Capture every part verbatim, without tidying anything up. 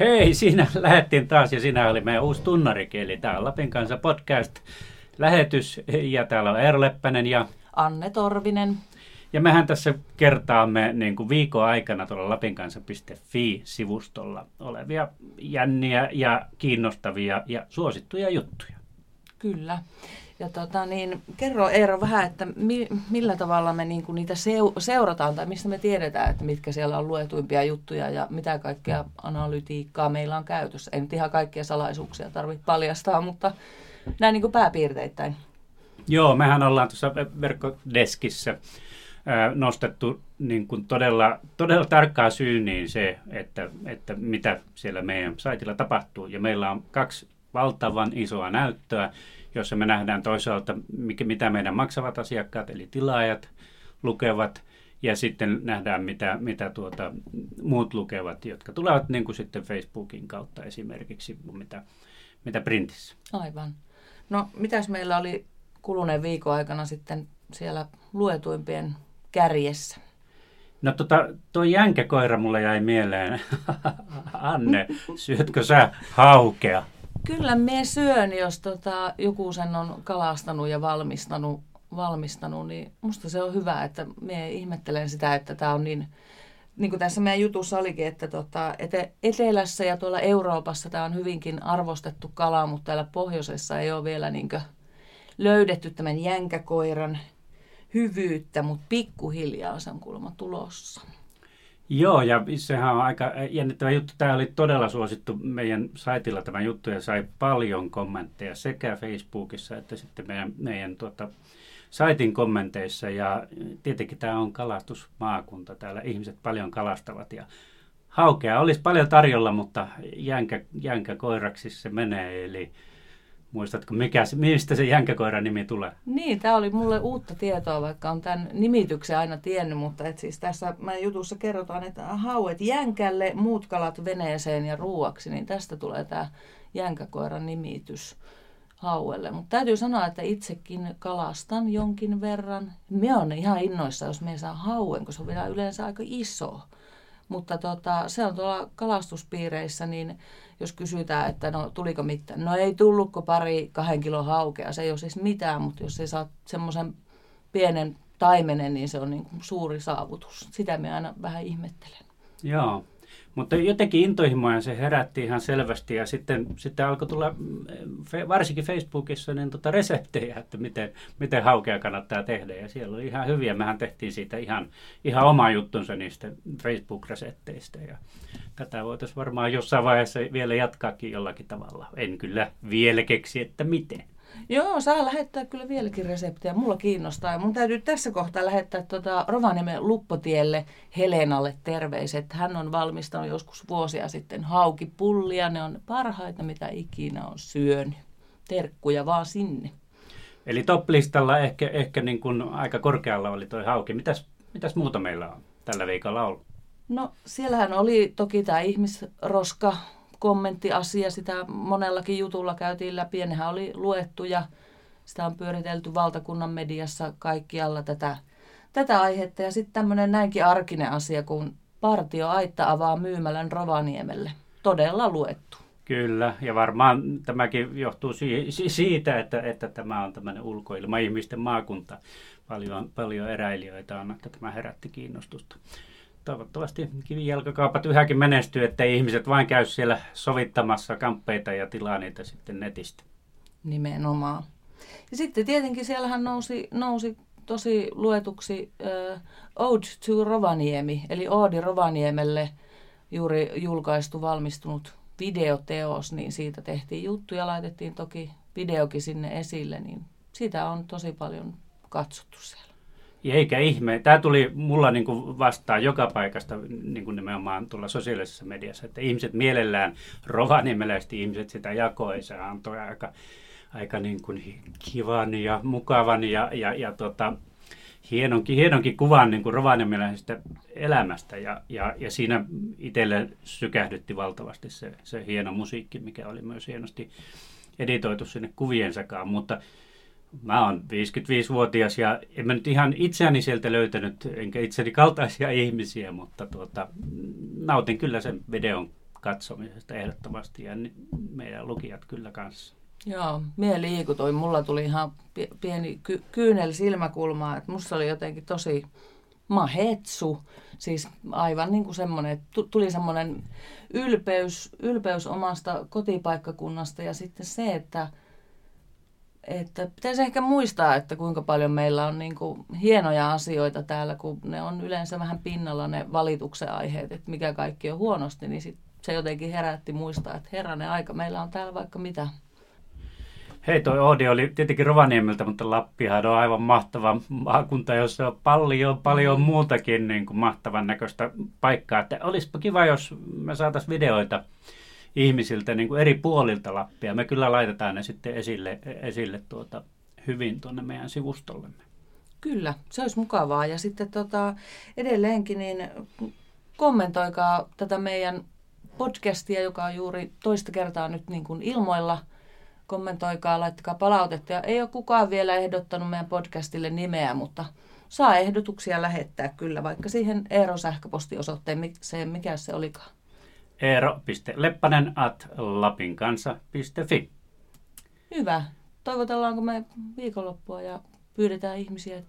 Hei, siinä lähdettiin taas ja sinä oli meidän uusi tunnarikin, eli täällä on Lapin Kansa podcast-lähetys ja täällä on Eero Leppänen ja Anne Torvinen. Ja mehän tässä kertaamme niin kuin viikon aikana tuolla lapinkansa piste fi-sivustolla olevia jänniä ja kiinnostavia ja suosittuja juttuja. Kyllä. Ja tota, niin, kerro Eero vähän, että mi, millä tavalla me niin kuin niitä seurataan tai mistä me tiedetään, että mitkä siellä on luetuimpia juttuja ja mitä kaikkea analytiikkaa meillä on käytössä. Ei nyt ihan kaikkia salaisuuksia tarvitse paljastaa, mutta näin niin kuin pääpiirteittäin. Joo, mehän ollaan tuossa verkkodeskissä nostettu niin kuin todella, todella tarkkaa syyniin se, että, että mitä siellä meidän saitilla tapahtuu. Ja meillä on kaksi valtavan isoa näyttöä, jossa me nähdään toisaalta, mikä, mitä meidän maksavat asiakkaat, eli tilaajat, lukevat, ja sitten nähdään, mitä, mitä tuota, muut lukevat, jotka tulevat niin kuin sitten Facebookin kautta esimerkiksi, mitä, mitä printissä. Aivan. No, mitäs meillä oli kuluneen viikon aikana sitten siellä luetuimpien kärjessä? No tota, tuo jänkäkoira mulle jäi mieleen. Anne, syötkö sä haukea? Kyllä me syön, jos tota, joku sen on kalastanut ja valmistanut, valmistanut, niin musta se on hyvä, että me ihmettelen sitä, että tämä on niin, niin kuin tässä meidän jutussa olikin, että tota, etelässä ja tuolla Euroopassa tämä on hyvinkin arvostettu kala, mutta täällä pohjoisessa ei ole vielä niinkö löydetty tämän jänkäkoiran hyvyyttä, mutta pikkuhiljaa se on kuulemma tulossa. Joo, ja sehän on aika jännittävä juttu. Tämä oli todella suosittu meidän saitilla tämä juttu ja sai paljon kommentteja sekä Facebookissa että sitten meidän, meidän tuota, saitin kommenteissa. Ja tietenkin tämä on kalastusmaakunta. Täällä ihmiset paljon kalastavat ja haukea olisi paljon tarjolla, mutta jänkä, jänkäkoiraksi se menee. Eli muistatko, mikä, mistä se jänkäkoiran nimi tulee? Niin, tämä oli mulle uutta tietoa, vaikka on tämän nimityksen aina tiennyt, mutta et siis tässä mä jutussa kerrotaan, että hauet jänkälle, muut kalat veneeseen ja ruuaksi, niin tästä tulee tämä jänkäkoiran nimitys hauelle. Mutta täytyy sanoa, että itsekin kalastan jonkin verran. Me on ihan innoissa, jos me saa hauen, koska se on vielä yleensä aika iso. Mutta tota, se on tuolla kalastuspiireissä, niin jos kysytään, että no tuliko mitään, no ei tullutko pari kahden kilon haukea, se ei ole siis mitään, mutta jos se saa semmoisen pienen taimenen, niin se on niin kuin suuri saavutus. Sitä me aina vähän ihmettelen. Joo, mutta jotenkin intohimoja se herätti ihan selvästi ja sitten, sitten alkoi tulla varsinkin Facebookissa niin tota reseptejä, että miten, miten haukea kannattaa tehdä ja siellä oli ihan hyviä. Mehän tehtiin siitä ihan, ihan oma juttunsa niistä Facebook-resepteistä ja tätä voitaisiin varmaan jossain vaiheessa vielä jatkaakin jollakin tavalla. En kyllä vielä keksi, että miten. Joo, saa lähettää kyllä vieläkin reseptejä. Mulla kiinnostaa. Ja mun täytyy tässä kohtaa lähettää tuota Rovaniemen Luppotielle Helenalle terveiset. Hän on valmistanut joskus vuosia sitten haukipullia. Ne on parhaita, mitä ikinä on syönyt. Terkkuja vaan sinne. Eli top-listalla ehkä, ehkä niin kuin aika korkealla oli toi hauki. Mitäs, mitäs muuta meillä on tällä viikolla ollut? No, siellähän oli toki tämä ihmisroska. Kommenttiasia, sitä monellakin jutulla käytiin läpi ja nehän oli luettu ja sitä on pyöritelty valtakunnan mediassa kaikkialla tätä, tätä aihetta. Ja sitten tämmöinen näinkin arkinen asia, kun partioaitta avaa myymälän Rovaniemelle. Todella luettu. Kyllä, ja varmaan tämäkin johtuu siitä, että, että tämä on tämmöinen ulkoilma-ihmisten maakunta. Paljon, paljon eräilijöitä on, että tämä herätti kiinnostusta. Toivottavasti kivijalkakaupat yhäkin menestyy, ettei ihmiset vain käy siellä sovittamassa kamppeita ja tilaa niitä sitten netistä. Nimenomaan. Ja sitten tietenkin siellähän nousi, nousi tosi luetuksi uh, Ode to Rovaniemi, eli Oodi Rovaniemelle juuri julkaistu valmistunut videoteos, niin siitä tehtiin juttu ja laitettiin toki videokin sinne esille, niin sitä on tosi paljon katsottu siellä. Ja eikä ihme. Tämä tuli mulla niin kuin vastaan joka paikasta niin kuin nimenomaan tuolla sosiaalisessa mediassa, että ihmiset mielellään, rovaniemeläiset ihmiset sitä jakoi. Se antoi aika, aika niin kuin kivan ja mukavan ja, ja, ja tota, hienonkin, hienonkin kuvan niin kuin rovaniemeläisestä elämästä. Ja, ja, ja siinä itselle sykähdytti valtavasti se, se hieno musiikki, mikä oli myös hienosti editoitu sinne kuviensakaan, mutta mä oon viisikymmentäviisivuotias ja en mä nyt ihan itseäni sieltä löytänyt, enkä itseni kaltaisia ihmisiä, mutta tuota, nautin kyllä sen videon katsomisesta ehdottomasti, ja meidän lukijat kyllä kanssa. Joo, mie liikutoin. Mulla tuli ihan pieni ky- kyynel silmäkulmaa, että musta oli jotenkin tosi mahetsu. Siis aivan niin kuin semmoinen, että tuli semmoinen ylpeys, ylpeys omasta kotipaikkakunnasta, ja sitten se, että Että pitäisi ehkä muistaa, että kuinka paljon meillä on niin kuin hienoja asioita täällä, kun ne on yleensä vähän pinnalla ne valituksen aiheet, että mikä kaikki on huonosti, niin sit se jotenkin herätti muistaa, että herranen aika, meillä on täällä vaikka mitä. Hei, toi Ode oli tietenkin Rovaniemeltä, mutta Lappihan on aivan mahtava maakunta, jossa on paljon, paljon muutakin niin kuin mahtavan näköistä paikkaa. Että olisipa kiva, jos me saataisiin videoita ihmisiltä niin kuin eri puolilta Lappia. Me kyllä laitetaan ne sitten esille, esille tuota, hyvin tuonne meidän sivustollemme. Kyllä, se olisi mukavaa. Ja sitten tota, edelleenkin niin kommentoikaa tätä meidän podcastia, joka on juuri toista kertaa nyt niin kuin ilmoilla. Kommentoikaa, laittakaa palautetta. Ja ei ole kukaan vielä ehdottanut meidän podcastille nimeä, mutta saa ehdotuksia lähettää kyllä, vaikka siihen Eero sähköpostiosoitteeseen, mikä se olikaan. ero piste leppanen at lapinkansa piste fi. Hyvä. Toivotellaanko me viikonloppua ja pyydetään ihmisiä,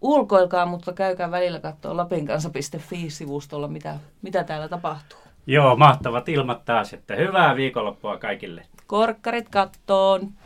ulkoilkaa, mutta käykää välillä katsoa lapinkansa piste fi-sivustolla, mitä, mitä täällä tapahtuu. Joo, mahtavat ilmat taas, että hyvää viikonloppua kaikille. Korkkarit kattoon!